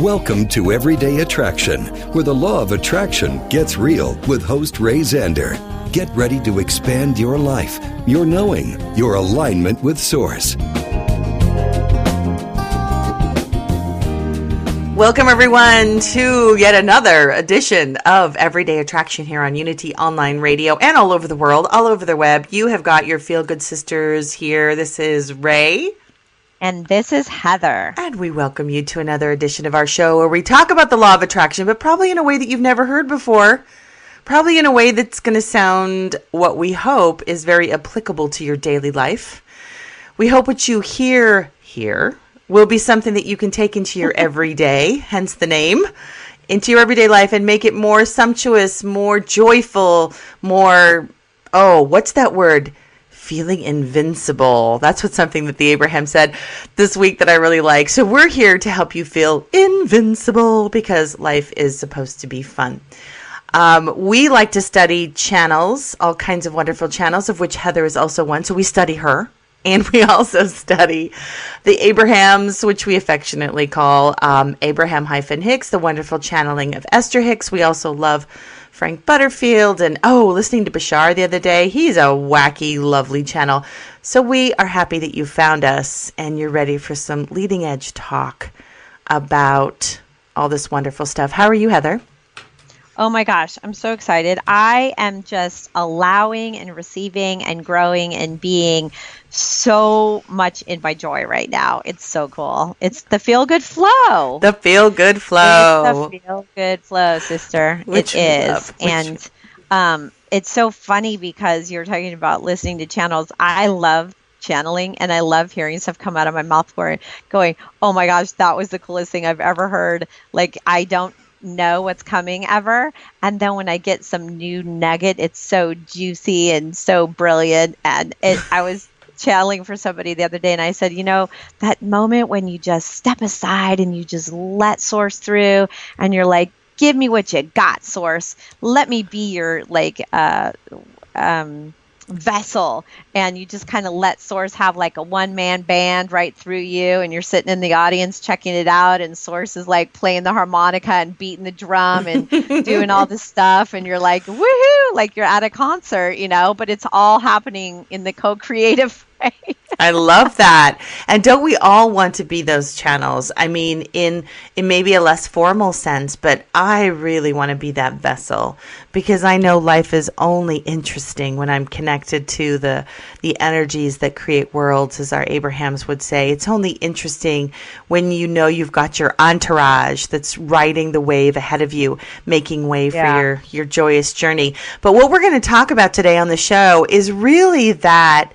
Welcome to Everyday Attraction, where the law of attraction gets real with host Ray Zander. Get ready to expand your life, your knowing, your alignment with Source. Welcome, everyone, to yet another edition of Everyday Attraction here on Unity Online Radio and all over the world, all over the web. You have got your feel-good sisters here. This is Ray. And this is Heather. And we welcome you to another edition of our show where we talk about the law of attraction, but probably in a way that you've never heard before, probably in a way that's going to sound what we hope is very applicable to your daily life. We hope what you hear here will be something that you can take into your everyday, hence the name, into your everyday life and make it more sumptuous, more joyful, more, feeling invincible. That's what's something that the Abraham said this week that I really like. So we're here to help you feel invincible because life is supposed to be fun. We like to study channels, all kinds of wonderful channels, of which Heather is also one. So we study her and we also study the Abrahams, which we affectionately call Abraham-Hicks, the wonderful channeling of Esther Hicks. We also love Frank Butterfield, and listening to Bashar the other day. He's a wacky, lovely channel. So we are happy that you found us and you're ready for some leading edge talk about all this wonderful stuff. How are you, Heather? Oh my gosh, I'm so excited. I am just allowing and receiving and growing and being so much in my joy right now. It's so cool. It's the feel-good flow. The feel-good flow. It's the feel-good flow, sister. Which it is. And it's so funny because you're talking about listening to channels. I love channeling and I love hearing stuff come out of my mouth going, oh my gosh, that was the coolest thing I've ever heard. Like, I don't know what's coming ever. And then when I get some new nugget, it's so juicy and so brilliant. And I was channeling for somebody the other day and I said, you know, that moment when you just step aside and you just let Source through and you're like, give me what you got, Source. Let me be your vessel, and you just kind of let Source have like a one-man band right through you, and you're sitting in the audience checking it out, and Source is like playing the harmonica and beating the drum and doing all this stuff, and you're like, woohoo, like you're at a concert, you know, but it's all happening in the co-creative way. I love that. And don't we all want to be those channels? I mean, in maybe a less formal sense, but I really want to be that vessel because I know life is only interesting when I'm connected to the energies that create worlds, as our Abrahams would say. It's only interesting when you know you've got your entourage that's riding the wave ahead of you, making way for your joyous journey. But what we're going to talk about today on the show is really that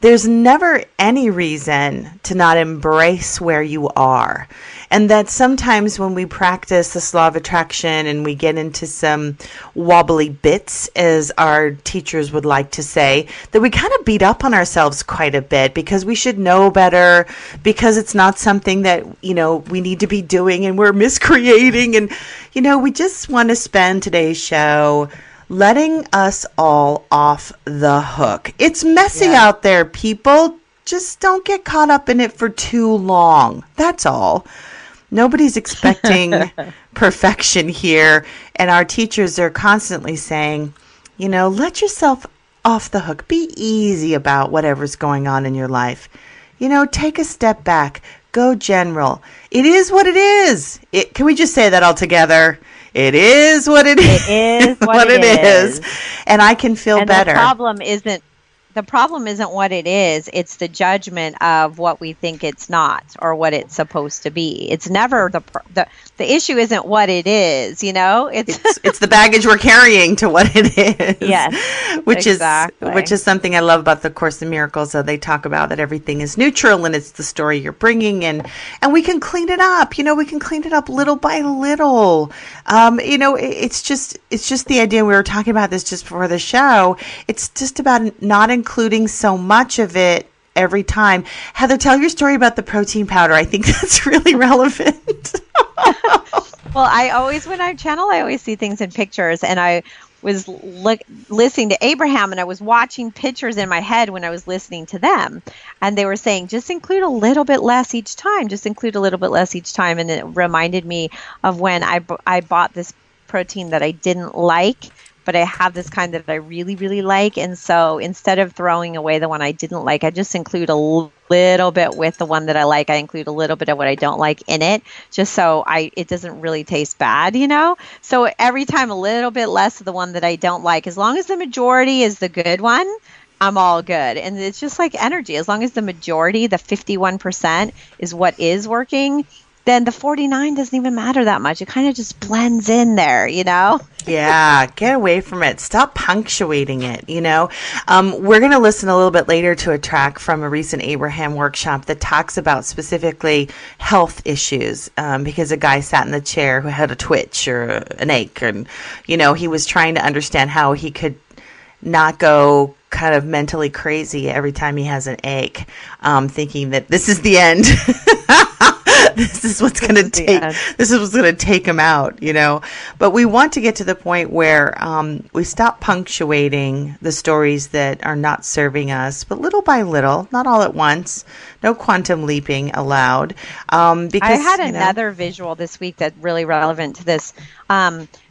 there's never any reason to not embrace where you are. And that sometimes when we practice this law of attraction and we get into some wobbly bits, as our teachers would like to say, that we kind of beat up on ourselves quite a bit because we should know better, because it's not something that, you know, we need to be doing and we're miscreating. And, you know, we just want to spend today's show letting us all off the hook. It's messy out there, people. Just don't get caught up in it for too long. That's all. Nobody's expecting perfection here. And our teachers are constantly saying, you know, let yourself off the hook. Be easy about whatever's going on in your life. You know, take a step back. Go general. It is what it is. Can we just say that all together? It is what it is. It is what it is. And I can feel better. The problem isn't The problem isn't what it is. It's the judgment of what we think it's not or what it's supposed to be. It's never the issue isn't what it is, you know? It's the baggage we're carrying to what it is. Yes, which is something I love about the Course in Miracles. They talk about that everything is neutral and it's the story you're bringing, and we can clean it up. You know, we can clean it up little by little. You know, it's just the idea we were talking about this just before the show. It's just about not including so much of it every time. Heather, tell your story about the protein powder. I think that's really relevant. Well, when I channel, I always see things in pictures, and I was listening to Abraham, and I was watching pictures in my head when I was listening to them, and they were saying, just include a little bit less each time, just include a little bit less each time, and it reminded me of when I bought this protein that I didn't like, but I have this kind that I really, really like. And so instead of throwing away the one I didn't like, I just include a little bit with the one that I like. I include a little bit of what I don't like in it, just so it doesn't really taste bad, you know? So every time a little bit less of the one that I don't like. As long as the majority is the good one, I'm all good. And it's just like energy. As long as the majority, the 51% is what is working, then the 49 doesn't even matter that much. It kind of just blends in there, you know? Yeah, get away from it. Stop punctuating it, you know? We're going to listen a little bit later to a track from a recent Abraham workshop that talks about specifically health issues, because a guy sat in the chair who had a twitch or an ache, and, you know, he was trying to understand how he could not go kind of mentally crazy every time he has an ache, thinking that this is the end. This is what's going to take him out, you know. But we want to get to the point where we stop punctuating the stories that are not serving us, but little by little, not all at once. No quantum leaping allowed. Because I had another visual this week that's really relevant to this.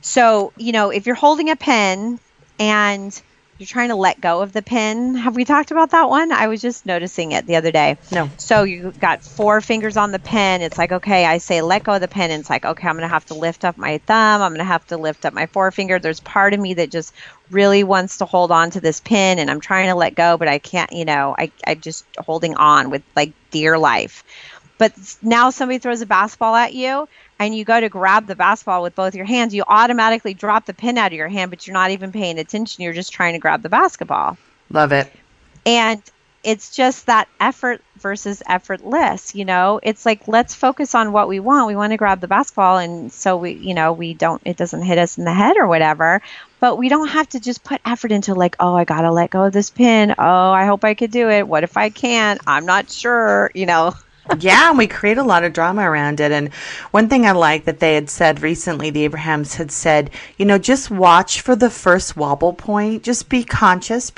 So, you know, if you're holding a pen and you're trying to let go of the pen. Have we talked about that one? I was just noticing it the other day. No. So you got four fingers on the pen. It's like, okay, I say let go of the pen. And it's like, okay, I'm going to have to lift up my thumb. I'm going to have to lift up my forefinger. There's part of me that just really wants to hold on to this pen, and I'm trying to let go, but I can't, you know, I'm just holding on with like dear life. But now somebody throws a basketball at you, and you go to grab the basketball with both your hands, you automatically drop the pin out of your hand, but you're not even paying attention. You're just trying to grab the basketball. Love it. And it's just that effort versus effortless, you know? It's like, let's focus on what we want. We want to grab the basketball, and so it doesn't hit us in the head or whatever. But we don't have to just put effort into like, oh, I got to let go of this pin. Oh, I hope I could do it. What if I can't? I'm not sure, you know? Yeah, and we create a lot of drama around it. And one thing I like that they had said recently, the Abrahams had said, you know, just watch for the first wobble point. Just be conscious.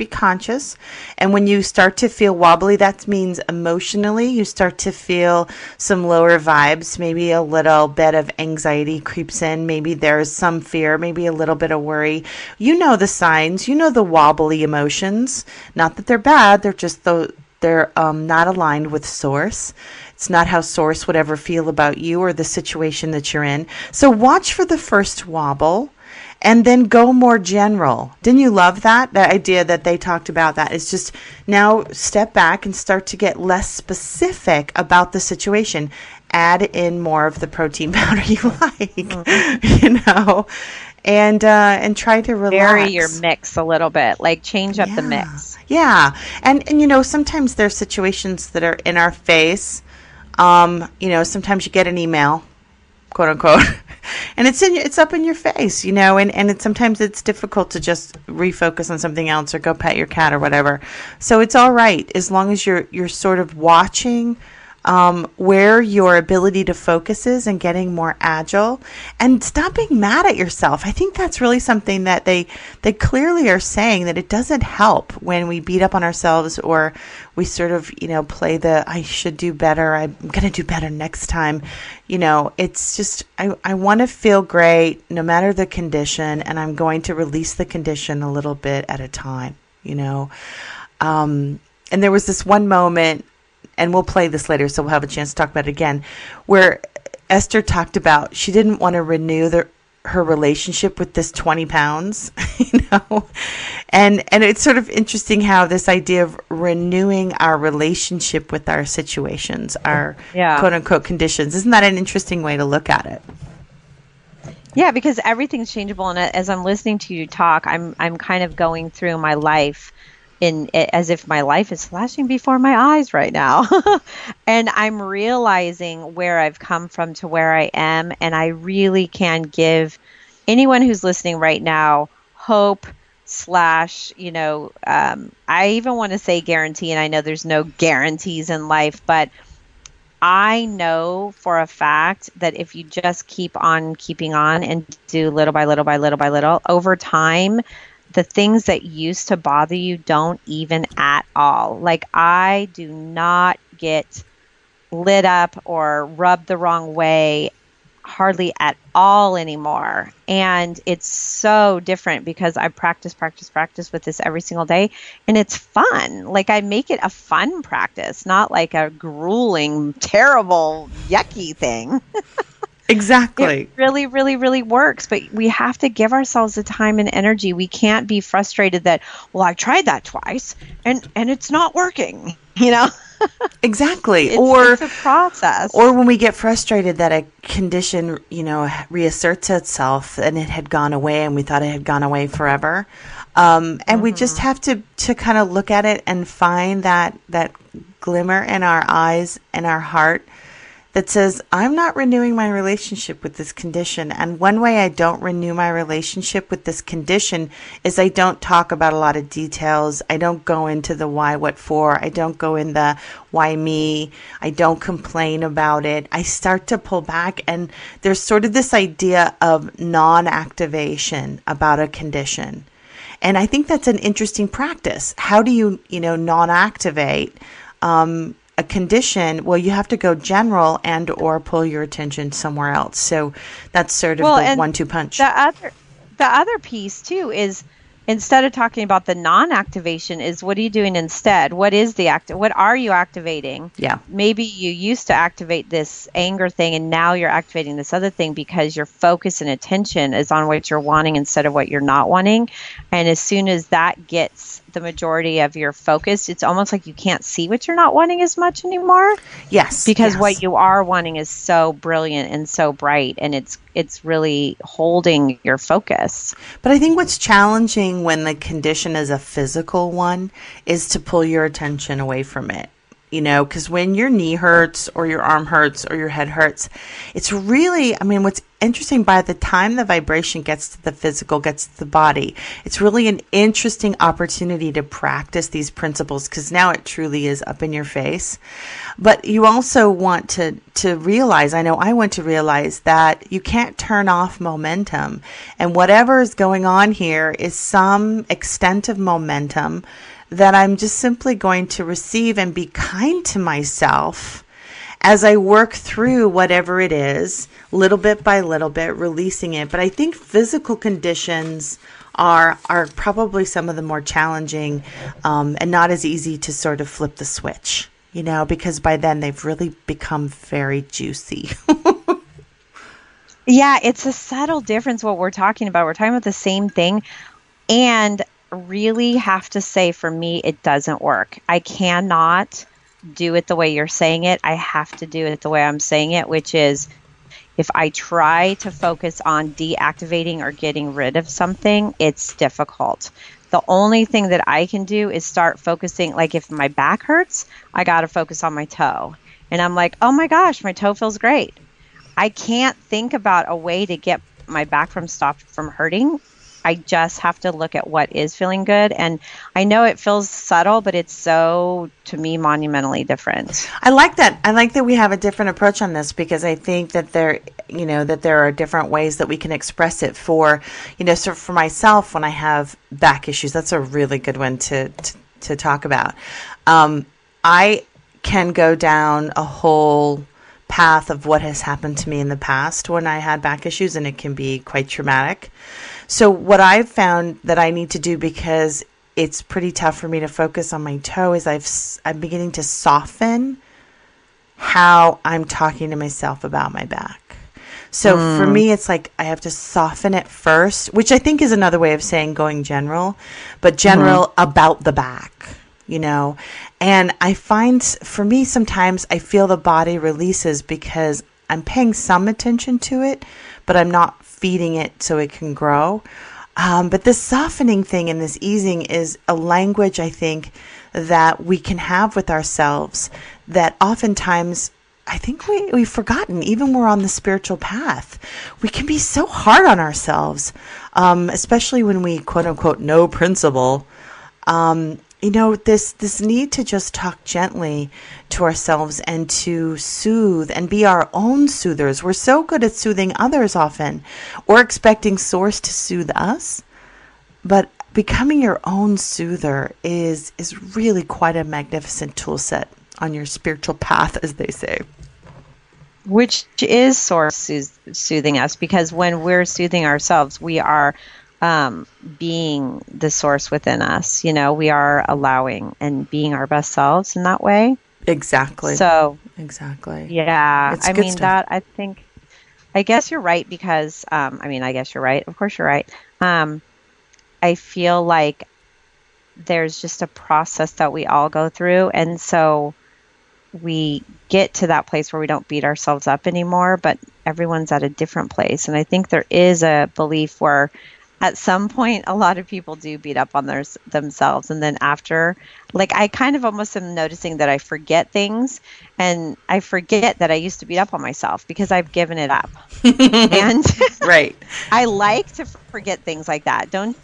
And when you start to feel wobbly, that means emotionally you start to feel some lower vibes. Maybe a little bit of anxiety creeps in. Maybe there's some fear, maybe a little bit of worry. You know the signs. You know the wobbly emotions. Not that they're bad. They're just they're not aligned with source. It's not how source would ever feel about you or the situation that you're in. So watch for the first wobble and then go more general. Didn't you love that? The idea that they talked about that is just now step back and start to get less specific about the situation. Add in more of the protein powder you like, mm-hmm. you know, and try to relax. Vary your mix a little bit, like change up the mix. Yeah. And, you know, sometimes there's situations that are in our face. You know, sometimes you get an email, quote unquote, and it's up in your face, you know, and sometimes it's difficult to just refocus on something else or go pet your cat or whatever. So it's all right. As long as you're sort of watching, where your ability to focus is and getting more agile, and stop being mad at yourself. I think that's really something that they clearly are saying, that it doesn't help when we beat up on ourselves or we sort of, you know, play the, I should do better. I'm going to do better next time. You know, it's just, I want to feel great no matter the condition, and I'm going to release the condition a little bit at a time, you know? And there was this one moment, and we'll play this later, so we'll have a chance to talk about it again, where Esther talked about she didn't want to renew the her relationship with this 20 pounds, you know, and it's sort of interesting how this idea of renewing our relationship with our situations, our quote unquote conditions, isn't that an interesting way to look at it? Yeah, because everything's changeable. And as I'm listening to you talk, I'm kind of going through my life in as if my life is flashing before my eyes right now. And I'm realizing where I've come from to where I am. And I really can give anyone who's listening right now hope / I even want to say guarantee. And I know there's no guarantees in life, but I know for a fact that if you just keep on keeping on and do little by little by little by little, over time, the things that used to bother you don't even at all. Like, I do not get lit up or rubbed the wrong way hardly at all anymore. And it's so different because I practice with this every single day. And it's fun. Like, I make it a fun practice, not like a grueling, terrible, yucky thing. Exactly. It really, really, really works. But we have to give ourselves the time and energy. We can't be frustrated that, well, I tried that twice and it's not working, you know? Exactly. It's a process. Or when we get frustrated that a condition, reasserts itself and it had gone away and we thought it had gone away forever. And we just have to kind of look at it and find that glimmer in our eyes and our heart that says, I'm not renewing my relationship with this condition. And one way I don't renew my relationship with this condition is I don't talk about a lot of details. I don't go into the why, what for. I don't go in the why me. I don't complain about it. I start to pull back. And there's sort of this idea of non-activation about a condition. And I think that's an interesting practice. How do you, non-activate a condition? Well, you have to go general and or pull your attention somewhere else. So that's sort of the 1-2 punch. The other piece too is, instead of talking about the non-activation, is what are you doing instead? What is what are you activating? Yeah. Maybe you used to activate this anger thing and now you're activating this other thing because your focus and attention is on what you're wanting instead of what you're not wanting. And as soon as that gets the majority of your focus, it's almost like you can't see what you're not wanting as much anymore. Yes. Because what you are wanting is so brilliant and so bright, and it's really holding your focus. But I think what's challenging when the condition is a physical one is to pull your attention away from it. Because when your knee hurts or your arm hurts or your head hurts, it's really, what's interesting, by the time the vibration gets to the physical, gets to the body, it's really an interesting opportunity to practice these principles, because now it truly is up in your face. But you also want to realize, I know I want to realize, that you can't turn off momentum. And whatever is going on here is some extent of momentum that I'm just simply going to receive and be kind to myself as I work through whatever it is, little bit by little bit, releasing it. But I think physical conditions are probably some of the more challenging and not as easy to sort of flip the switch, because by then they've really become very juicy. Yeah, it's a subtle difference what we're talking about. We're talking about the same thing. And really have to say, for me, it doesn't work. I cannot do it the way you're saying it. I have to do it the way I'm saying it, which is, if I try to focus on deactivating or getting rid of something, it's difficult. The only thing that I can do is start focusing. Like, if my back hurts, I got to focus on my toe. And I'm like, oh my gosh, my toe feels great. I can't think about a way to get my back stopped from hurting. I just have to look at what is feeling good. And I know it feels subtle, but it's so, to me, monumentally different. I like that. I like that we have a different approach on this, because I think that there are different ways that we can express it. So for myself, when I have back issues, that's a really good one to talk about. I can go down a whole path of what has happened to me in the past when I had back issues, and it can be quite traumatic. So what I've found that I need to do, because it's pretty tough for me to focus on my toe, is I'm beginning to soften how I'm talking to myself about my back. So for me, it's like I have to soften it first, which I think is another way of saying going general, but general about the back, you know. And I find for me, sometimes I feel the body releases because I'm paying some attention to it, but I'm not feeding it so it can grow. But this softening thing and this easing is a language, I think, that we can have with ourselves that oftentimes I think we've forgotten, even we're on the spiritual path. We can be so hard on ourselves, especially when we, quote unquote, know principle. You know, this need to just talk gently to ourselves and to soothe and be our own soothers. We're so good at soothing others often or expecting source to soothe us. But becoming your own soother is really quite a magnificent tool set on your spiritual path, as they say. Which is source soothing us, because when we're soothing ourselves, we are being the source within us. You know, we are allowing and being our best selves in that way. Exactly. So, exactly. Yeah. It's good stuff. That I think, I guess you're right, because, I guess you're right. Of course you're right. I feel like there's just a process that we all go through. And so we get to that place where we don't beat ourselves up anymore, but everyone's at a different place. And I think there is a belief where at some point, a lot of people do beat up on themselves. And then after, like, I kind of almost am noticing that I forget things, and I forget that I used to beat up on myself because I've given it up. And right. I like to forget things like that. Don't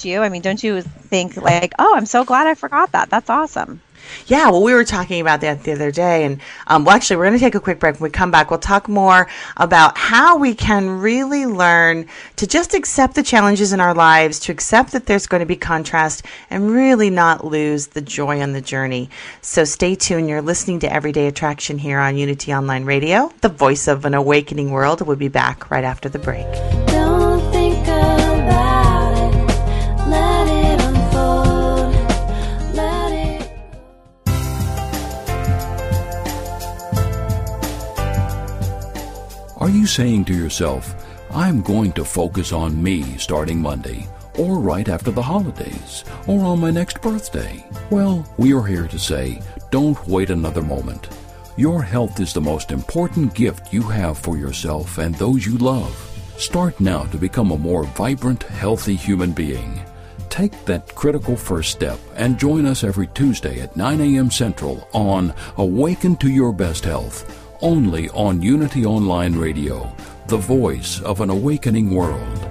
you? I mean, don't you think like, oh, I'm so glad I forgot that. That's awesome. Yeah, well, we were talking about that the other day, and actually, we're going to take a quick break. When we come back, we'll talk more about how we can really learn to just accept the challenges in our lives, to accept that there's going to be contrast, and really not lose the joy on the journey. So stay tuned. You're listening to Everyday Attraction here on Unity Online Radio, the voice of an awakening world. We'll be back right after the break. Don't think about Are you saying to yourself, I'm going to focus on me starting Monday, or right after the holidays, or on my next birthday? Well, we are here to say, don't wait another moment. Your health is the most important gift you have for yourself and those you love. Start now to become a more vibrant, healthy human being. Take that critical first step and join us every Tuesday at 9 a.m. Central on Awaken to Your Best Health. Only on Unity Online Radio, the voice of an awakening world.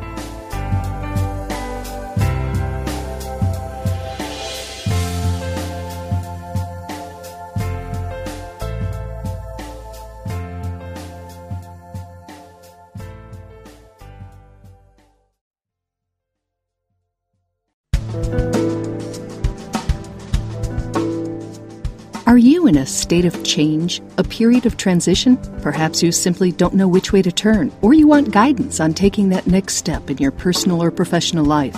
Are you in a state of change, a period of transition? Perhaps you simply don't know which way to turn, or you want guidance on taking that next step in your personal or professional life.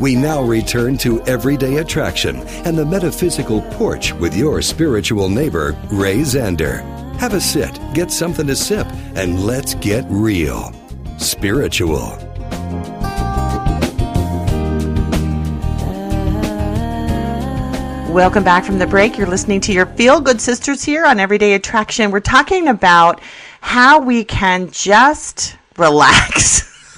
We now return to Everyday Attraction and the Metaphysical Porch with your spiritual neighbor, Ray Zander. Have a sit, get something to sip, and let's get real. Spiritual. Welcome back from the break. You're listening to your feel-good sisters here on Everyday Attraction. We're talking about how we can just relax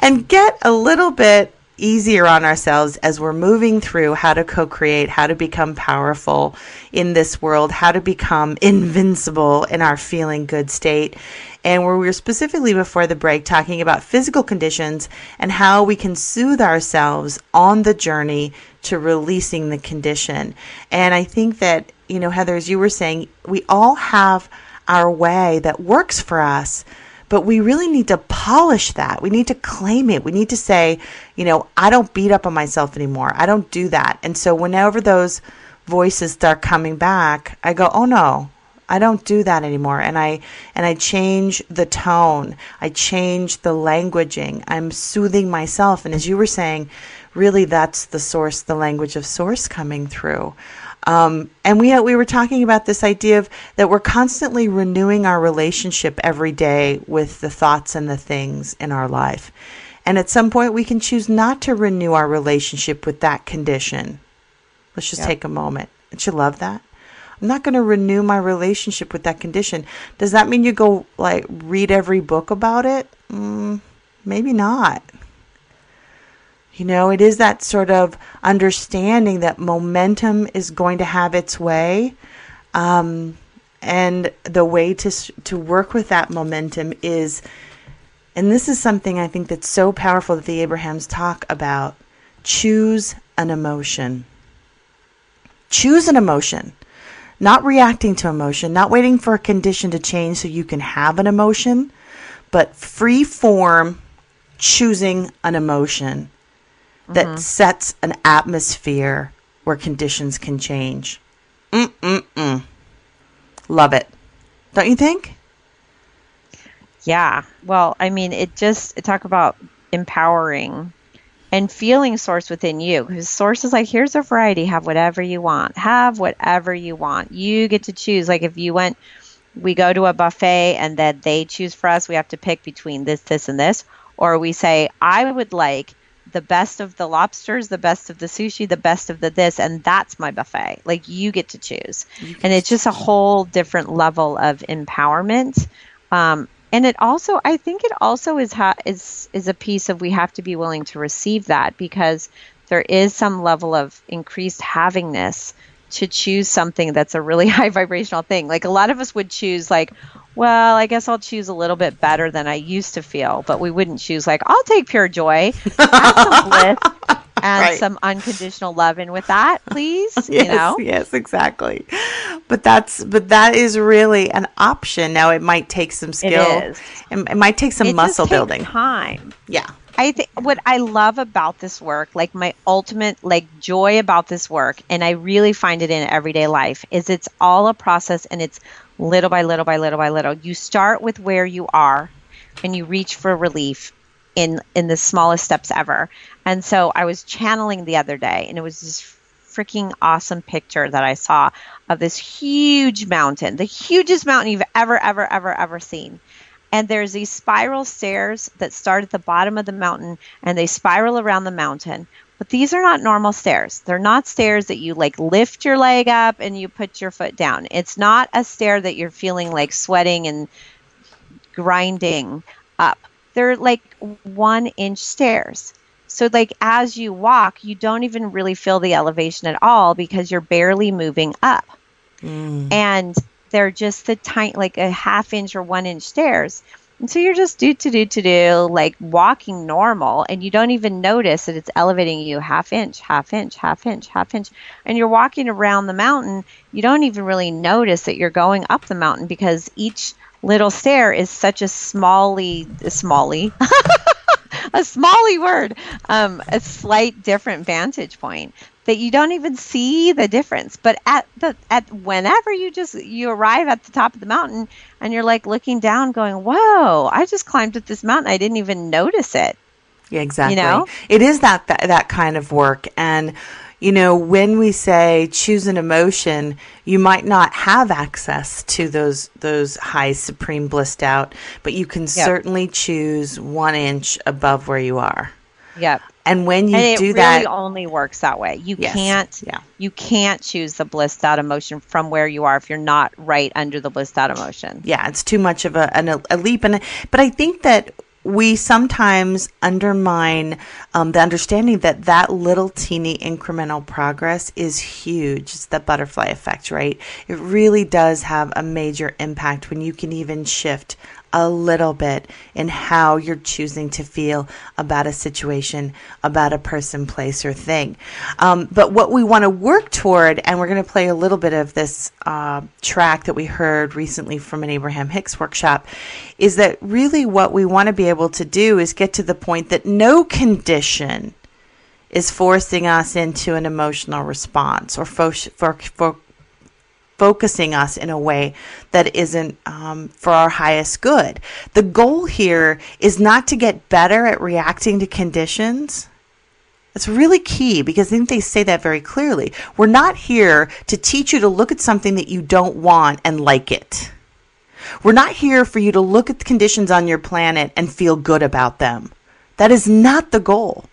and get a little bit easier on ourselves as we're moving through how to co-create, how to become powerful in this world, how to become invincible in our feeling good state. And where we were specifically before the break talking about physical conditions and how we can soothe ourselves on the journey to releasing the condition. And I think that, you know, Heather, as you were saying, we all have our way that works for us, but we really need to polish that. We need to claim it. We need to say, you know, I don't beat up on myself anymore. I don't do that. And so whenever those voices start coming back, I go, oh no, I don't do that anymore. And I change the tone. I change the languaging. I'm soothing myself. And as you were saying, really that's the source, the language of source coming through. And we were talking about this idea of that we're constantly renewing our relationship every day with the thoughts and the things in our life. And at some point we can choose not to renew our relationship with that condition. Let's just take a moment. Don't you love that? I'm not going to renew my relationship with that condition. Does that mean you go like read every book about it? Maybe not. You know, it is that sort of understanding that momentum is going to have its way. And the way to work with that momentum is, and this is something I think that's so powerful that the Abrahams talk about, choose an emotion. Choose an emotion. Not reacting to emotion, not waiting for a condition to change so you can have an emotion, but free form choosing an emotion that sets an atmosphere where conditions can change. Love it. Don't you think? Yeah. Well, I mean, talk about empowering and feeling source within you. Because source is like, here's a variety. Have whatever you want. Have whatever you want. You get to choose. Like if you went, we go to a buffet and then they choose for us. We have to pick between this, this, and this. Or we say, I would like the best of the lobsters, the best of the sushi, the best of the this, and that's my buffet. Like you get to choose. And it's just a whole different level of empowerment. And it also, I think it also is a piece of we have to be willing to receive that, because there is some level of increased havingness to choose something that's a really high vibrational thing. Like a lot of us would choose like, well, I guess I'll choose a little bit better than I used to feel, but we wouldn't choose like, I'll take pure joy, some bliss, and some unconditional love in with that, please. Yes, you know? Yes, exactly. But that is really an option. Now it might take some skill. It is. It might take some muscle building. It just takes time. Yeah. I think what I love about this work, like my ultimate like joy about this work, and I really find it in everyday life, is it's all a process, and it's little by little by little by little. You start with where you are and you reach for relief in the smallest steps ever. And so I was channeling the other day, and it was this freaking awesome picture that I saw of this huge mountain, the hugest mountain you've ever seen. And there's these spiral stairs that start at the bottom of the mountain, and they spiral around the mountain. But these are not normal stairs. They're not stairs that you like lift your leg up and you put your foot down. It's not a stair that you're feeling like sweating and grinding up. They're like 1-inch stairs. So like as you walk, you don't even really feel the elevation at all because you're barely moving up. And they're just the tiny, like a 1/2-inch or 1-inch stairs. And so you're just like walking normal, and you don't even notice that it's elevating you 1/2-inch. And you're walking around the mountain. You don't even really notice that you're going up the mountain because each little stair is such a slight different vantage point that you don't even see the difference. But whenever you arrive at the top of the mountain and you're like looking down going, whoa, I just climbed up this mountain. I didn't even notice it. Yeah, exactly. You know? It is that kind of work. And, you know, when we say choose an emotion, you might not have access to those high supreme blissed out, but you can certainly choose 1 inch above where you are. Yep. And when you do that, it really only works that way. You can't choose the blissed out emotion from where you are if you're not right under the blissed out emotion. Yeah, it's too much of a leap. But I think that we sometimes undermine the understanding that that little teeny incremental progress is huge. It's the butterfly effect, right? It really does have a major impact when you can even shift a little bit in how you're choosing to feel about a situation, about a person, place, or thing. But what we want to work toward, and we're going to play a little bit of this track that we heard recently from an Abraham-Hicks workshop, is that really what we want to be able to do is get to the point that no condition is forcing us into an emotional response or focusing us in a way that isn't for our highest good. The goal here is not to get better at reacting to conditions. That's really key, because I think they say that very clearly. We're not here to teach you to look at something that you don't want and like it. We're not here for you to look at the conditions on your planet and feel good about them. That is not the goal.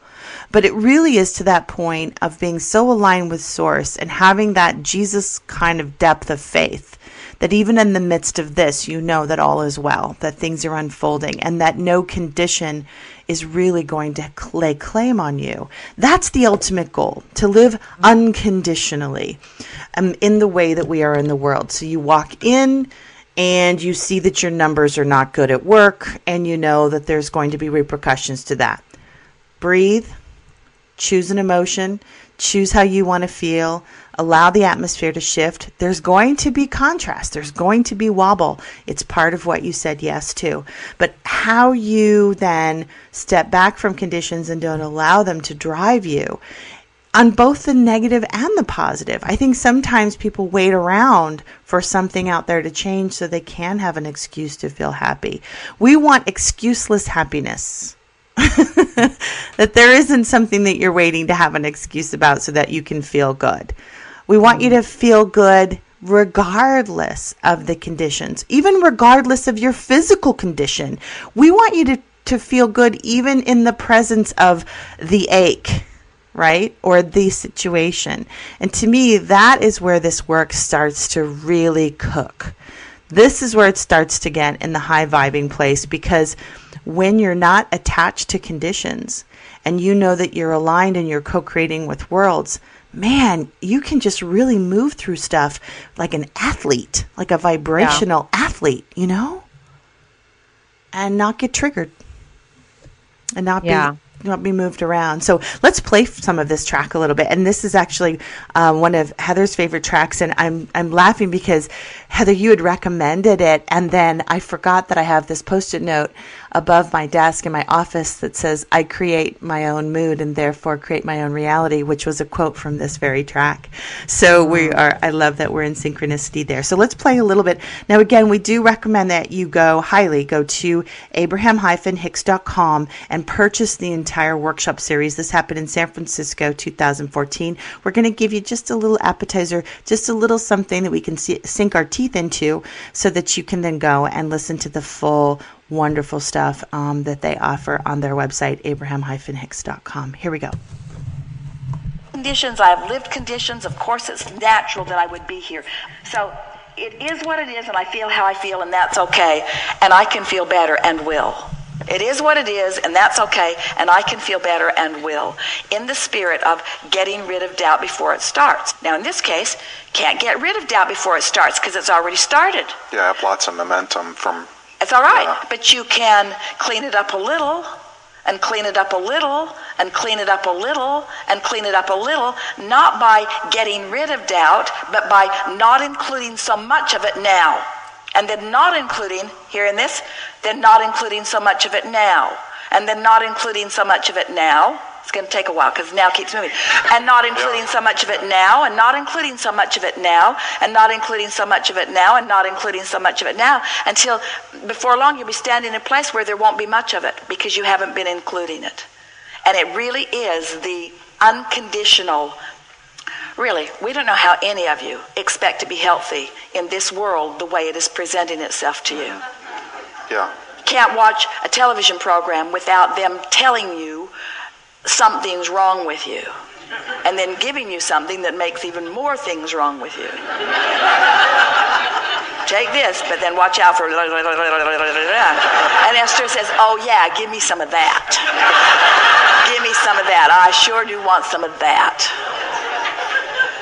But it really is to that point of being so aligned with Source and having that Jesus kind of depth of faith that even in the midst of this, you know that all is well, that things are unfolding, and that no condition is really going to lay claim on you. That's the ultimate goal, to live unconditionally in the way that we are in the world. So you walk in, and you see that your numbers are not good at work, and you know that there's going to be repercussions to that. Breathe. Choose an emotion, choose how you want to feel, allow the atmosphere to shift. There's going to be contrast. There's going to be wobble. It's part of what you said yes to. But how you then step back from conditions and don't allow them to drive you on both the negative and the positive. I think sometimes people wait around for something out there to change so they can have an excuse to feel happy. We want excuseless happiness. That there isn't something that you're waiting to have an excuse about so that you can feel good. We want you to feel good regardless of the conditions, even regardless of your physical condition. We want you to feel good even in the presence of the ache, right? Or the situation. And to me, that is where this work starts to really cook. This is where it starts to get in the high vibing place, because when you're not attached to conditions and you know that you're aligned and you're co-creating with worlds, man, you can just really move through stuff like an athlete, like a vibrational athlete, you know, and not get triggered and not be moved around. So let's play some of this track a little bit. And this is actually one of Heather's favorite tracks. And I'm laughing because, Heather, you had recommended it. And then I forgot that I have this Post-it note above my desk in my office that says, I create my own mood and therefore create my own reality, which was a quote from this very track. So I love that we're in synchronicity there. So let's play a little bit. Now, again, we do recommend that you go to abraham-hicks.com and purchase the entire workshop series. This happened in San Francisco, 2014. We're going to give you just a little appetizer, just a little something that we can sink our teeth into so that you can then go and listen to the full wonderful stuff that they offer on their website, abraham-hicks.com. Here we go. Conditions, I've lived conditions. Of course, it's natural that I would be here. So it is what it is, and I feel how I feel, and that's okay. And I can feel better and will. It is what it is, and that's okay, and I can feel better and will, in the spirit of getting rid of doubt before it starts. Now, in this case, can't get rid of doubt before it starts because it's already started. Yeah, I have lots of momentum from... It's all right, but you can clean it up a little, and clean it up a little, and clean it up a little, and clean it up a little, not by getting rid of doubt, but by not including so much of it now. And then not including, here in this, then not including so much of it now. And then not including so much of it now. It's going to take a while because now keeps moving. And not including so much of it now, and not including so much of it now, and not including so much of it now, and not including so much of it now, until before long you'll be standing in a place where there won't be much of it because you haven't been including it. And it really is the unconditional. Really, we don't know how any of you expect to be healthy in this world the way it is presenting itself to you. Yeah. Can't watch a television program without them telling you something's wrong with you, and then giving you something that makes even more things wrong with you. take this, but then watch out for... And Esther says, oh yeah, give me some of that. Give me some of that. I sure do want some of that.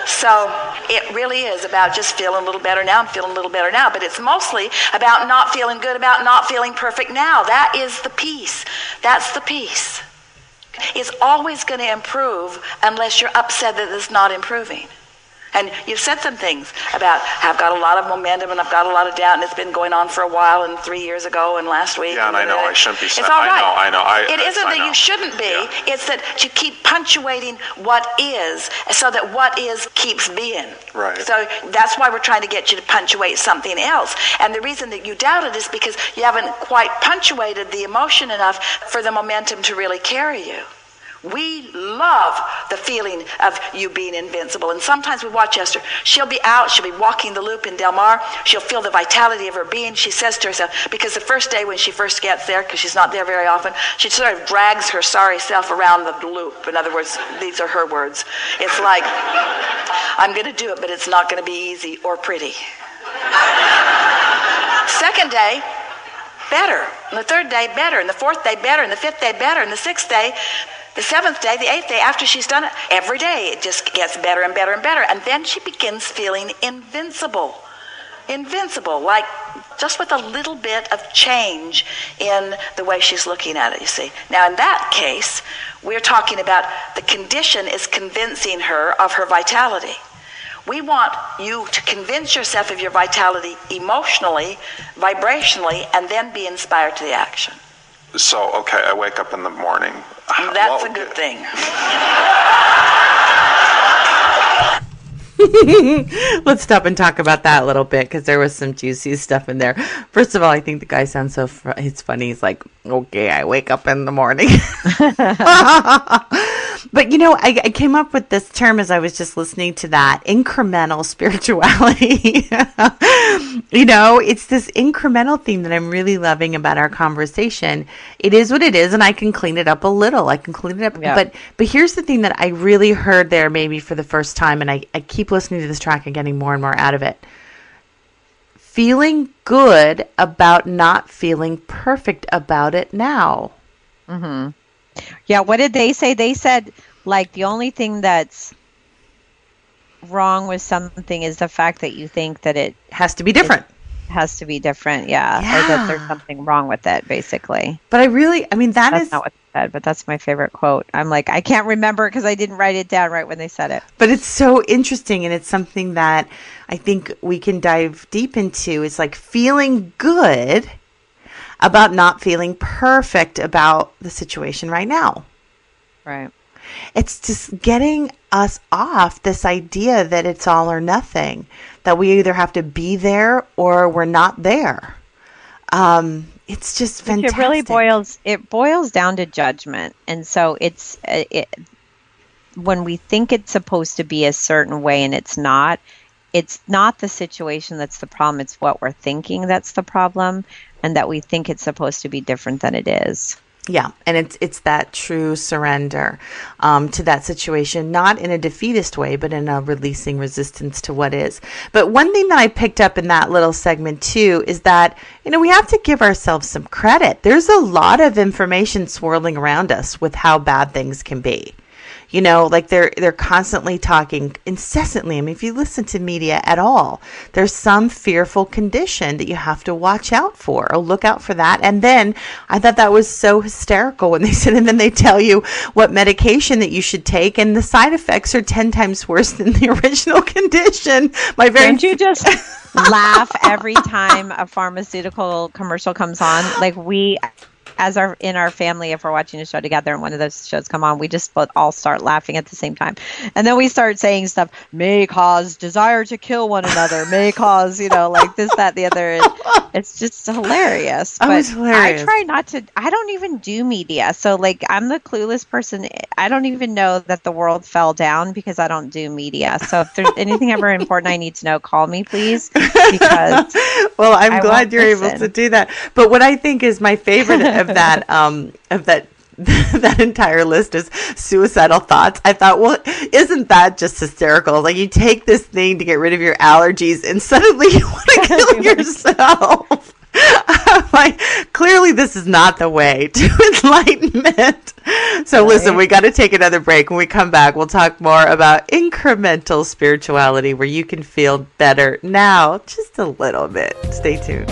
So it really is about just feeling a little better now and feeling a little better now. But it's mostly about not feeling good, about not feeling perfect now. That is the peace. That's the peace. It's always going to improve unless you're upset that it's not improving. And you've said some things about, I've got a lot of momentum and I've got a lot of doubt and it's been going on for a while and 3 years ago and last week. Yeah, and I know I shouldn't be sad. It's all right. I know. It isn't that you shouldn't be. Yeah. It's that you keep punctuating what is so that what is keeps being. Right. So that's why we're trying to get you to punctuate something else. And the reason that you doubt it is because you haven't quite punctuated the emotion enough for the momentum to really carry you. We love the feeling of you being invincible. And sometimes we watch Esther. She'll be out. She'll be walking the loop in Del Mar. She'll feel the vitality of her being. She says to herself, because the first day when she first gets there, because she's not there very often, she sort of drags her sorry self around the loop. In other words, these are her words. It's like, I'm going to do it, but it's not going to be easy or pretty. Second day, better. And the third day, better. And the fourth day, better. And the fifth day, better. And the sixth day... The seventh day, the eighth day, after she's done it, every day it just gets better and better and better. And then she begins feeling invincible. Invincible, like just with a little bit of change in the way she's looking at it, you see. Now, in that case, we're talking about the condition is convincing her of her vitality. We want you to convince yourself of your vitality emotionally, vibrationally, and then be inspired to the action. So, okay, I wake up in the morning. That's a good thing. Let's stop and talk about that a little bit because there was some juicy stuff in there. First of all, I think the guy sounds so it's funny. He's like, okay, I wake up in the morning. But, you know, I came up with this term as I was just listening to that, incremental spirituality. You know, it's this incremental theme that I'm really loving about our conversation. It is what it is, and I can clean it up a little. I can clean it up. Yeah. But here's the thing that I really heard there maybe for the first time, and I keep listening to this track and getting more and more out of it. Feeling good about not feeling perfect about it now. Mm-hmm. Yeah, what did they say? They said, like, the only thing that's wrong with something is the fact that you think that it has to be different. It has to be different, yeah. Or that there's something wrong with it, basically. But that's not what they said, but that's my favorite quote. I'm like, I can't remember because I didn't write it down right when they said it. But it's so interesting, and it's something that I think we can dive deep into. It's like feeling good about not feeling perfect about the situation right now. Right. It's just getting us off this idea that it's all or nothing, that we either have to be there or we're not there. It's just fantastic. It boils down to judgment. And so it's when we think it's supposed to be a certain way and it's not the situation that's the problem. It's what we're thinking that's the problem. And that we think it's supposed to be different than it is. Yeah, and it's that true surrender to that situation, not in a defeatist way, but in a releasing resistance to what is. But one thing that I picked up in that little segment too is that, you know, we have to give ourselves some credit. There's a lot of information swirling around us with how bad things can be. You know, like they're constantly talking incessantly. I mean, if you listen to media at all, there's some fearful condition that you have to watch out for or look out for that. And then I thought that was so hysterical when they said, and then they tell you what medication that you should take. And the side effects are 10 times worse than the original condition. Don't you just laugh every time a pharmaceutical commercial comes on? Like in our family, if we're watching a show together and one of those shows come on, we just both all start laughing at the same time. And then we start saying stuff, may cause desire to kill one another, may cause, you know, like this, that, the other. It's just hilarious. But hilarious. I try not to, I don't even do media. So like I'm the clueless person. I don't even know that the world fell down because I don't do media. So if there's anything ever important I need to know, call me please. Because well, I'm glad you're able to do that. But what I think is my favorite of that entire list is suicidal thoughts. I thought, well, isn't that just hysterical? Like, you take this thing to get rid of your allergies and suddenly you want to kill yourself. I'm like, clearly this is not the way to enlightenment. So right. Listen, we got to take another break. When we come back, we'll talk more about incremental spirituality, where you can feel better now just a little bit. Stay tuned.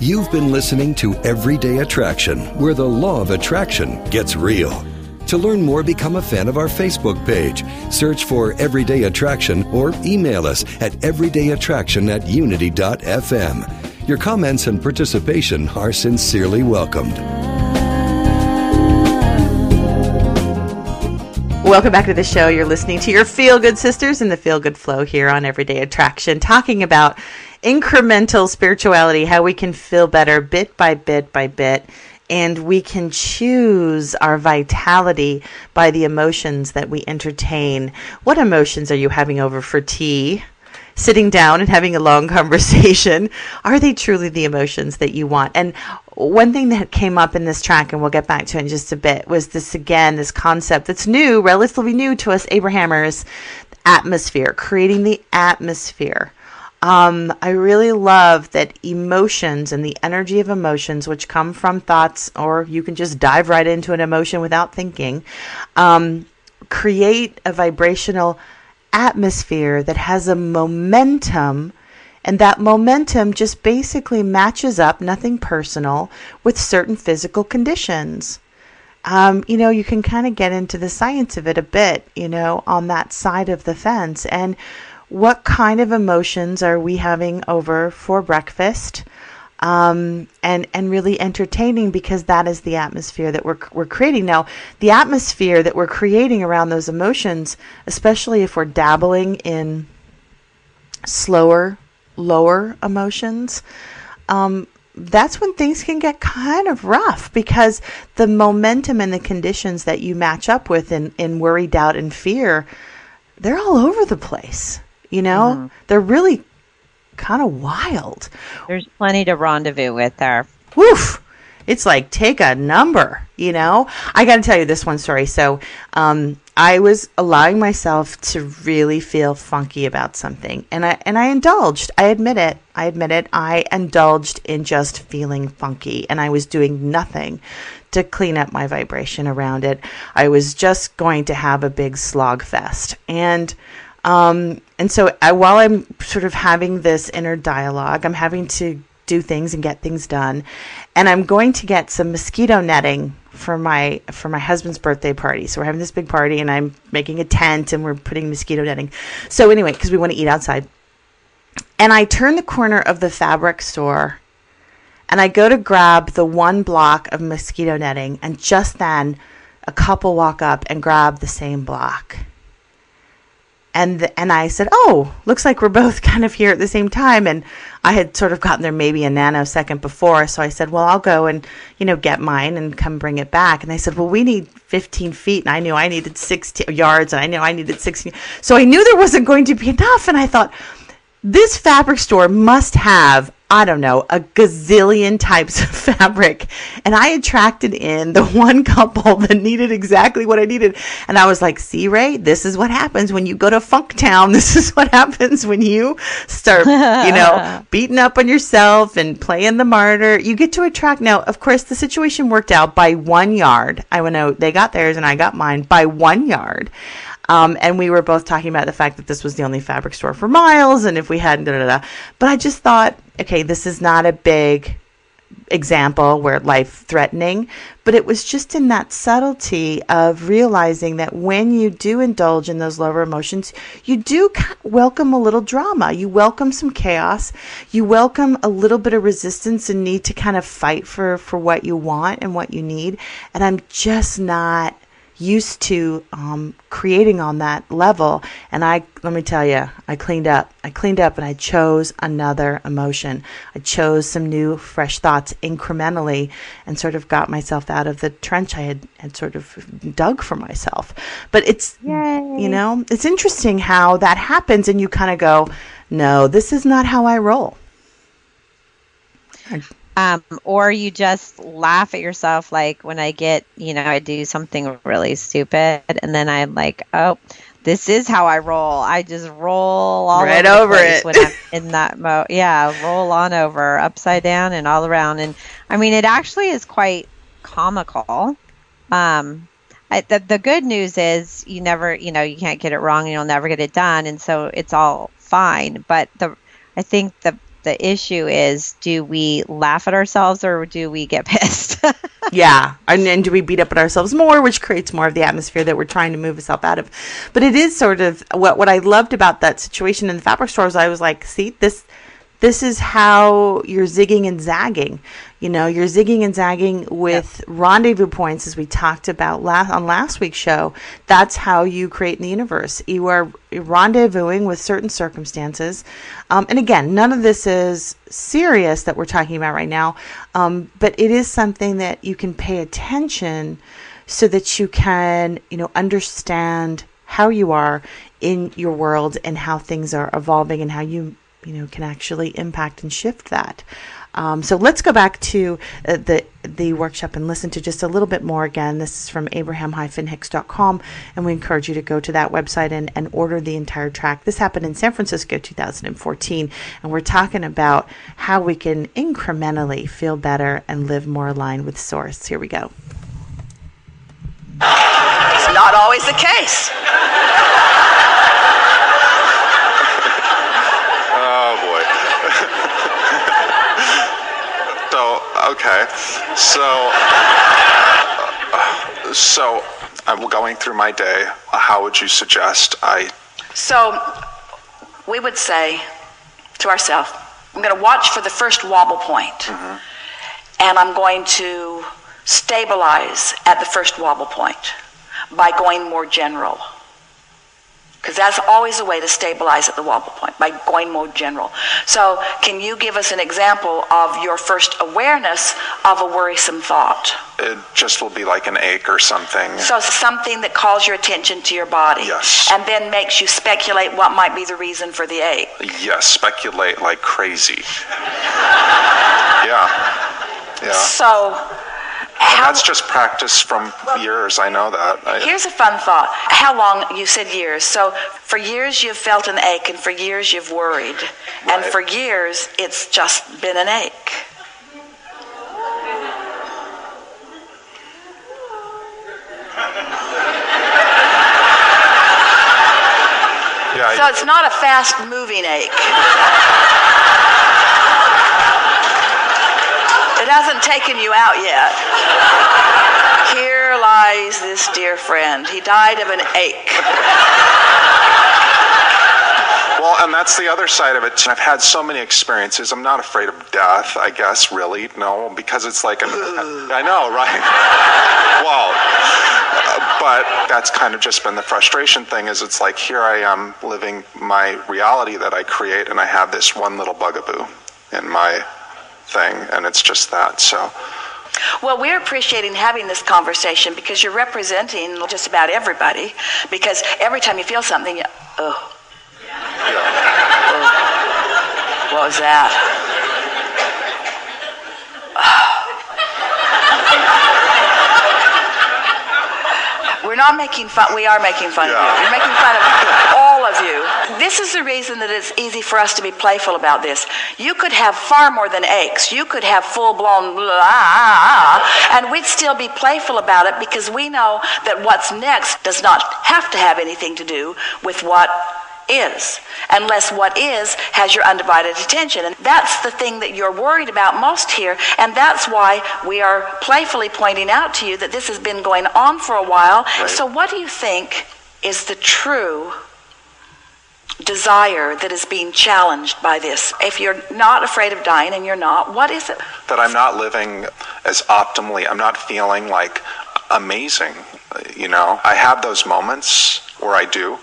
You've been listening to Everyday Attraction, where the law of attraction gets real. To learn more, become a fan of our Facebook page. Search for Everyday Attraction or email us at everydayattraction@unity.fm. Your comments and participation are sincerely welcomed. Welcome back to the show. You're listening to your Feel Good Sisters in the Feel Good Flow here on Everyday Attraction, talking about incremental spirituality, how we can feel better bit by bit by bit, and we can choose our vitality by the emotions that we entertain. What emotions are you having over for tea? Sitting down and having a long conversation? Are they truly the emotions that you want? And one thing that came up in this track, and we'll get back to it in just a bit, was this, again, this concept that's new, relatively new to us Abrahamers, atmosphere, creating the atmosphere. I really love that emotions and the energy of emotions, which come from thoughts, or you can just dive right into an emotion without thinking, create a vibrational atmosphere that has a momentum, and that momentum just basically matches up, nothing personal, with certain physical conditions. You know, you can kind of get into the science of it a bit, you know, on that side of the fence. And what kind of emotions are we having over for breakfast? And really entertaining, because that is the atmosphere that we're creating. Now, the atmosphere that we're creating around those emotions, especially if we're dabbling in slower, lower emotions, that's when things can get kind of rough, because the momentum and the conditions that you match up with in worry, doubt, and fear, they're all over the place. You know, They're really kind of wild. There's plenty to rendezvous with there. Woof! It's like, take a number, you know? I got to tell you this one story. So I was allowing myself to really feel funky about something. And I indulged. I admit it. I indulged in just feeling funky. And I was doing nothing to clean up my vibration around it. I was just going to have a big slog fest. And so while I'm sort of having this inner dialogue, I'm having to do things and get things done. And I'm going to get some mosquito netting for my husband's birthday party. So we're having this big party, and I'm making a tent, and we're putting mosquito netting. So anyway, because we want to eat outside. And I turn the corner of the fabric store, and I go to grab the one block of mosquito netting, and just then a couple walk up and grab the same block. And I said, oh, looks like we're both kind of here at the same time. And I had sort of gotten there maybe a nanosecond before. So I said, well, I'll go and, get mine and come bring it back. And they said, well, we need 15 feet. And I knew I needed 16 yards. And I knew I needed 16. So I knew there wasn't going to be enough. And I thought, this fabric store must have, I don't know, a gazillion types of fabric. And I attracted in the one couple that needed exactly what I needed. And I was like, see, Ray, this is what happens when you go to Funk Town. This is what happens when you start, beating up on yourself and playing the martyr. You get to attract. Now, of course, the situation worked out by 1 yard. I went out, they got theirs and I got mine by 1 yard. And we were both talking about the fact that this was the only fabric store for miles. And if we hadn't, But I just thought, okay, this is not a big example where life threatening, but it was just in that subtlety of realizing that when you do indulge in those lower emotions, you do welcome a little drama. You welcome some chaos. You welcome a little bit of resistance and need to kind of fight for what you want and what you need. And I'm just not used to creating on that level. And let me tell you, I cleaned up and I chose another emotion. I chose some new, fresh thoughts incrementally and sort of got myself out of the trench I had sort of dug for myself. But it's, it's interesting how that happens and you kind of go, no, this is not how I roll. Or you just laugh at yourself, like when I get, I do something really stupid, and then I'm like, oh, this is how I roll. I just roll all right over it when I'm in that mode. Yeah, roll on over, upside down and all around. And I mean, it actually is quite comical. The good news is you never, you can't get it wrong, and you'll never get it done, and so it's all fine. But I think the issue is, do we laugh at ourselves or do we get pissed? Yeah. And then do we beat up at ourselves more, which creates more of the atmosphere that we're trying to move ourselves out of. But it is sort of what I loved about that situation in the fabric stores. I was like, see, this is how you're zigging and zagging. You're zigging and zagging with rendezvous points, as we talked about on last week's show. That's how you create in the universe. You are rendezvousing with certain circumstances. And again, none of this is serious that we're talking about right now. But it is something that you can pay attention so that you can, understand how you are in your world and how things are evolving and how you can actually impact and shift that. So let's go back to the workshop and listen to just a little bit more again. This is from Abraham-Hicks.com, and we encourage you to go to that website and order the entire track. This happened in San Francisco 2014, and we're talking about how we can incrementally feel better and live more aligned with Source. Here we go. It's not always the case. Okay, so I'm going through my day. How would you suggest I? So we would say to ourselves, I'm going to watch for the first wobble point, and I'm going to stabilize at the first wobble point by going more general. Because that's always a way to stabilize at the wobble point, by going more general. So can you give us an example of your first awareness of a worrisome thought? It just will be like an ache or something. So something that calls your attention to your body. Yes. And then makes you speculate what might be the reason for the ache. Yes, speculate like crazy. Yeah. So... that's just practice from years. I know that. Here's a fun thought. How long? You said years. So for years you've felt an ache, and for years you've worried, and for years it's just been an ache. Yeah, so it's not a fast-moving ache. It hasn't taken you out yet. Here lies this dear friend. He died of an ache. Well, and that's the other side of it. I've had so many experiences. I'm not afraid of death, I guess, really. No, because it's like, I know, right? Well, but that's kind of just been the frustration thing, is it's like, here I am living my reality that I create, and I have this one little bugaboo in my thing, and it's just that, so. Well, we're appreciating having this conversation because you're representing just about everybody, because every time you feel something, you, oh. Yeah. Oh. What was that? Oh. We're not making fun. We are making fun of you. We're making fun of all of you. This is the reason that it's easy for us to be playful about this. You could have far more than aches. You could have full-blown blah, and we'd still be playful about it because we know that what's next does not have to have anything to do with what is, unless what is has your undivided attention. And that's the thing that you're worried about most here, and that's why we are playfully pointing out to you that this has been going on for a while. Right. So what do you think is the true desire that is being challenged by this? If you're not afraid of dying, and you're not, what is it? That I'm not living as optimally. I'm not feeling like amazing, you know. I have those moments where I do.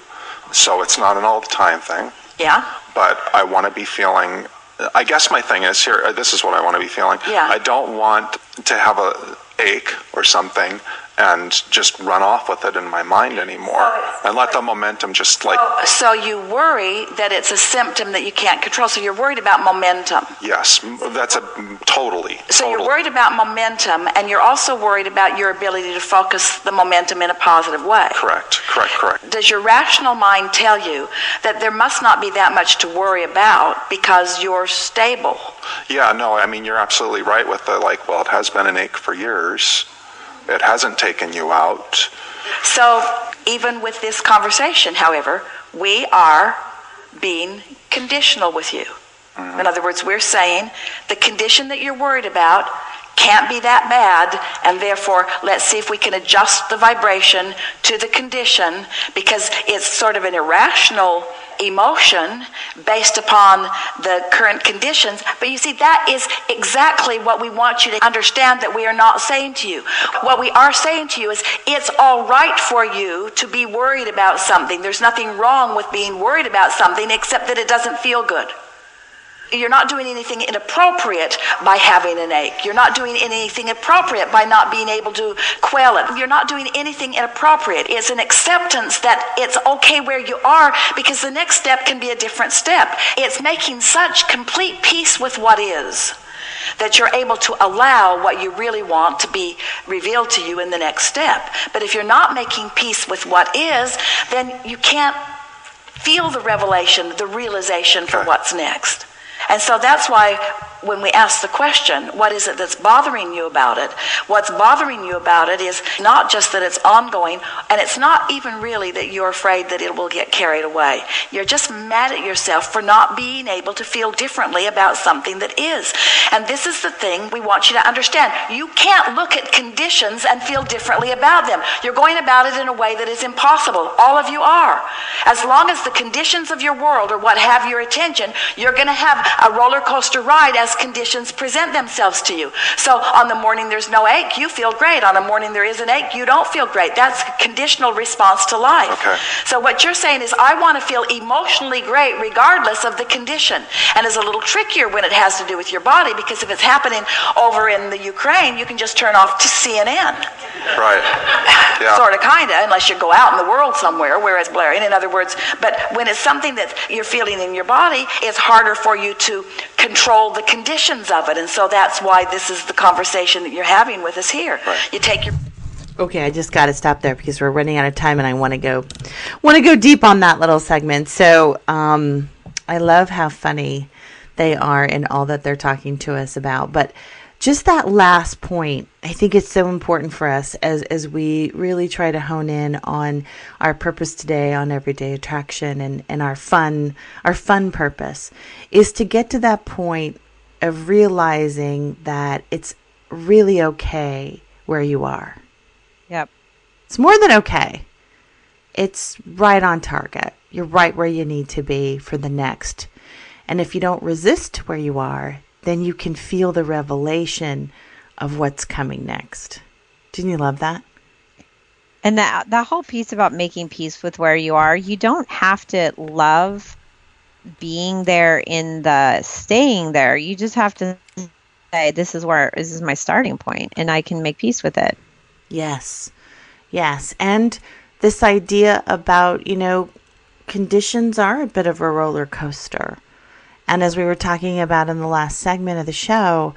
So it's not an all-time thing. Yeah. But I want to be feeling, I guess my thing is here, this is what I want to be feeling. Yeah. I don't want to have a ache or something and just run off with it in my mind anymore. And let the momentum just like... So you worry that it's a symptom that you can't control. So you're worried about momentum. Yes, that's a totally. So you're worried about momentum, and you're also worried about your ability to focus the momentum in a positive way. Correct. Does your rational mind tell you that there must not be that much to worry about because you're stable? Yeah, no, I mean, you're absolutely right with the like, well, it has been an ache for years. It hasn't taken you out. So even with this conversation, however, we are being conditional with you. Mm-hmm. In other words, we're saying the condition that you're worried about can't be that bad, and therefore let's see if we can adjust the vibration to the condition, because it's sort of an irrational emotion based upon the current conditions. But you see, that is exactly what we want you to understand, that we are not saying to you. What we are saying to you is it's all right for you to be worried about something. There's nothing wrong with being worried about something except that it doesn't feel good. You're not doing anything inappropriate by having an ache. You're not doing anything appropriate by not being able to quell it. You're not doing anything inappropriate. It's an acceptance that it's okay where you are, because the next step can be a different step. It's making such complete peace with what is that you're able to allow what you really want to be revealed to you in the next step. But if you're not making peace with what is, then you can't feel the revelation, the realization for what's next. And so that's why when we ask the question, what is it that's bothering you about it? What's bothering you about it is not just that it's ongoing, and it's not even really that you're afraid that it will get carried away. You're just mad at yourself for not being able to feel differently about something that is. And this is the thing we want you to understand. You can't look at conditions and feel differently about them. You're going about it in a way that is impossible. All of you are. As long as the conditions of your world or what have your attention, you're going to have a roller coaster ride as conditions present themselves to you. So on the morning there's no ache, you feel great. On the morning there is an ache, you don't feel great. That's a conditional response to life. Okay. So what you're saying is, I want to feel emotionally great regardless of the condition. And it's a little trickier when it has to do with your body, because if it's happening over in the Ukraine, you can just turn off to CNN. Right. Yeah. Sort of, kind of, unless you go out in the world somewhere where it's blaring. In other words, but when it's something that you're feeling in your body, it's harder for you to control the conditions of it. And so that's why this is the conversation that you're having with us here. Right. You take your... Okay, I just got to stop there because we're running out of time, and I want to go deep on that little segment. So I love how funny they are and all that they're talking to us about. But just that last point, I think it's so important for us as we really try to hone in on our purpose today on Everyday Attraction, and our fun purpose is to get to that point of realizing that it's really okay where you are. Yep. It's more than okay. It's right on target. You're right where you need to be for the next. And if you don't resist where you are, then you can feel the revelation of what's coming next. Didn't you love that? And that whole piece about making peace with where you are, you don't have to love being there in the staying there. You just have to say, this is my starting point, and I can make peace with it. Yes. Yes. And this idea about, conditions are a bit of a roller coaster. And as we were talking about in the last segment of the show,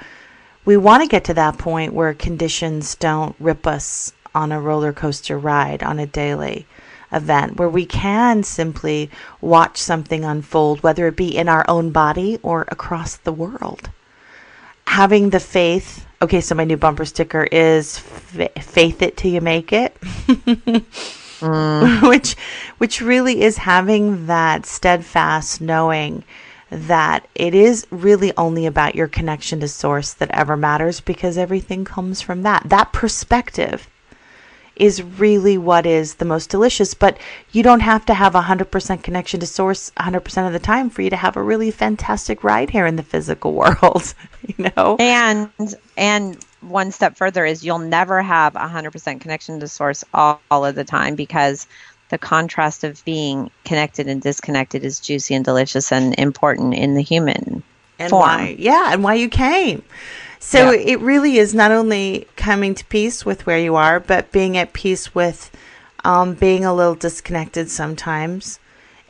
we want to get to that point where conditions don't rip us on a roller coaster ride on a daily event, where we can simply watch something unfold, whether it be in our own body or across the world. Having the faith. Okay, so my new bumper sticker is faith it till you make it. Which really is having that steadfast knowing that it is really only about your connection to source that ever matters, because everything comes from that. That perspective is really what is the most delicious, but you don't have to have 100% connection to source 100% of the time for you to have a really fantastic ride here in the physical world, And one step further is you'll never have 100% connection to source all of the time, because the contrast of being connected and disconnected is juicy and delicious and important in the human form. Why you came. So It really is not only coming to peace with where you are, but being at peace with being a little disconnected sometimes,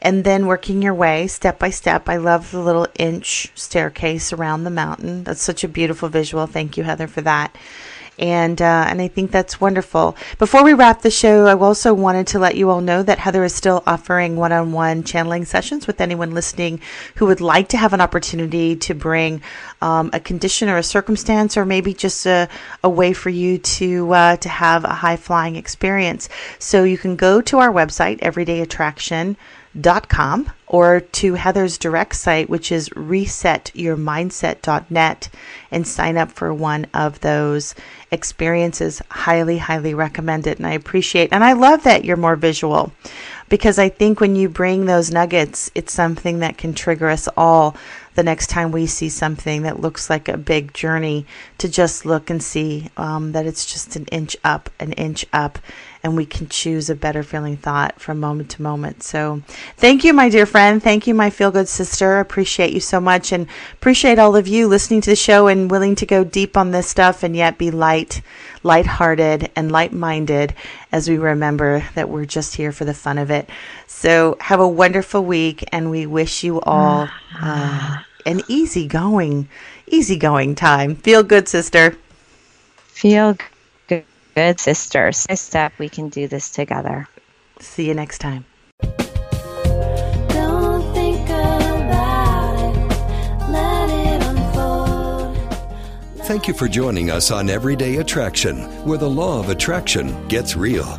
and then working your way step by step. I love the little inch staircase around the mountain. That's such a beautiful visual. Thank you, Heather, for that. And I think that's wonderful. Before we wrap the show, I also wanted to let you all know that Heather is still offering one-on-one channeling sessions with anyone listening who would like to have an opportunity to bring a condition or a circumstance, or maybe just a way for you to have a high-flying experience. So you can go to our website, everydayattraction.com, or to Heather's direct site, which is resetyourmindset.net, and sign up for one of those experiences. Highly, highly recommend it. And I appreciate, and I love that you're more visual, because I think when you bring those nuggets, it's something that can trigger us all the next time we see something that looks like a big journey, to just look and see that it's just an inch up, and we can choose a better feeling thought from moment to moment. So thank you, my dear friend. Thank you, my feel-good sister. Appreciate you so much, and appreciate all of you listening to the show and willing to go deep on this stuff and yet be lighthearted and light-minded, as we remember that we're just here for the fun of it. So have a wonderful week, and we wish you all an easygoing time. Feel good, sister. Feel good, sister. Next step, we can do this together. See you next time. Thank you for joining us on Everyday Attraction, where the law of attraction gets real.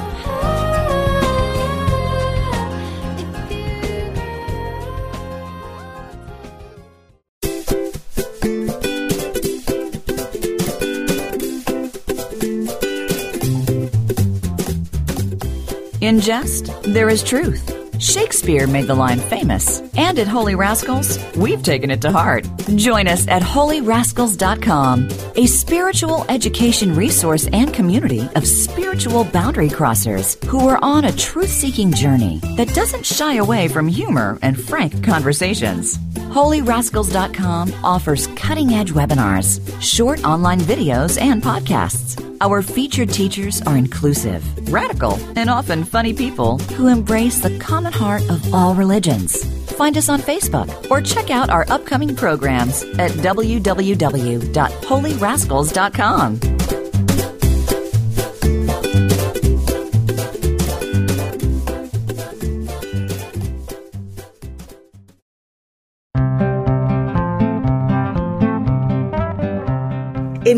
In jest, there is truth. Shakespeare made the line famous. And at Holy Rascals, we've taken it to heart. Join us at holyrascals.com, a spiritual education resource and community of spiritual boundary crossers who are on a truth-seeking journey that doesn't shy away from humor and frank conversations. HolyRascals.com offers cutting-edge webinars, short online videos, and podcasts. Our featured teachers are inclusive, radical, and often funny people who embrace the common heart of all religions. Find us on Facebook or check out our upcoming programs at www.holyrascals.com. In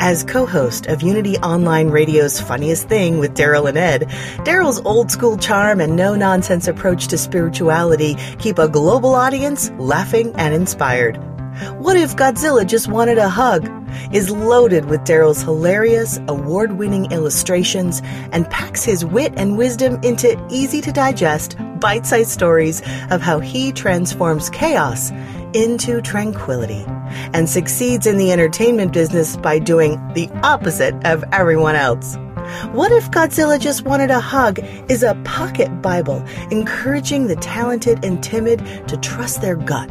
As co-host of Unity Online Radio's Funniest Thing with Daryl and Ed, Daryl's old-school charm and no-nonsense approach to spirituality keep a global audience laughing and inspired. What If Godzilla Just Wanted a Hug? Is loaded with Daryl's hilarious, award-winning illustrations and packs his wit and wisdom into easy-to-digest, bite-sized stories of how he transforms chaos into tranquility and succeeds in the entertainment business by doing the opposite of everyone else. What If Godzilla Just Wanted a Hug is a pocket Bible encouraging the talented and timid to trust their gut,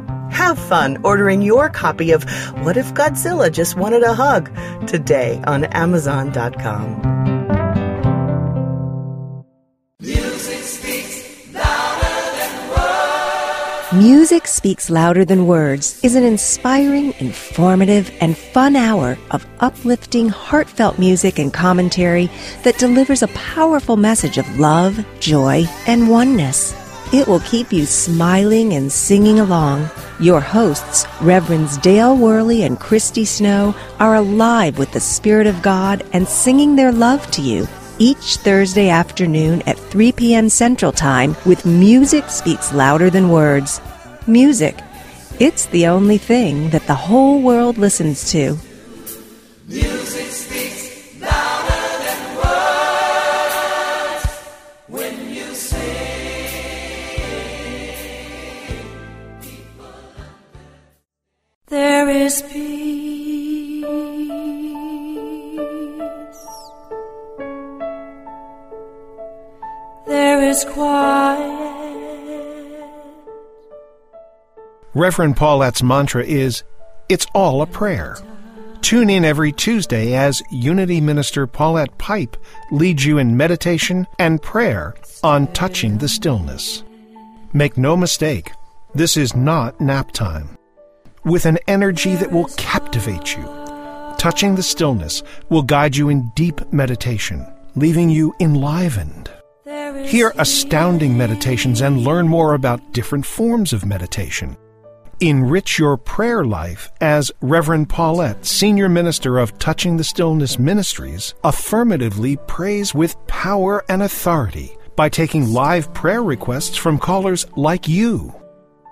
Have fun ordering your copy of What If Godzilla Just Wanted a Hug today on Amazon.com. Music Speaks Louder Than Words is an inspiring, informative, and fun hour of uplifting, heartfelt music and commentary that delivers a powerful message of love, joy, and oneness. It will keep you smiling and singing along. Your hosts, Reverends Dale Worley and Christy Snow, are alive with the Spirit of God and singing their love to you each Thursday afternoon at 3 p.m. Central Time with Music Speaks Louder Than Words. Music, it's the only thing that the whole world listens to. Music speaks louder than words when you sing. There is peace. There is quiet. Reverend Paulette's mantra is, it's all a prayer. Tune in every Tuesday as Unity Minister Paulette Pipe leads you in meditation and prayer on Touching the Stillness. Make no mistake, this is not nap time. With an energy that will captivate you, Touching the Stillness will guide you in deep meditation, leaving you enlivened. Hear astounding meditations and learn more about different forms of meditation. Enrich your prayer life as Reverend Paulette, Senior Minister of Touching the Stillness Ministries, affirmatively prays with power and authority by taking live prayer requests from callers like you.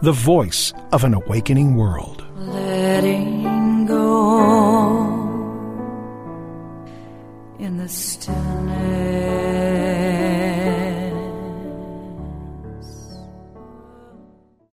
The voice of an awakening world. Letting go in the stillness.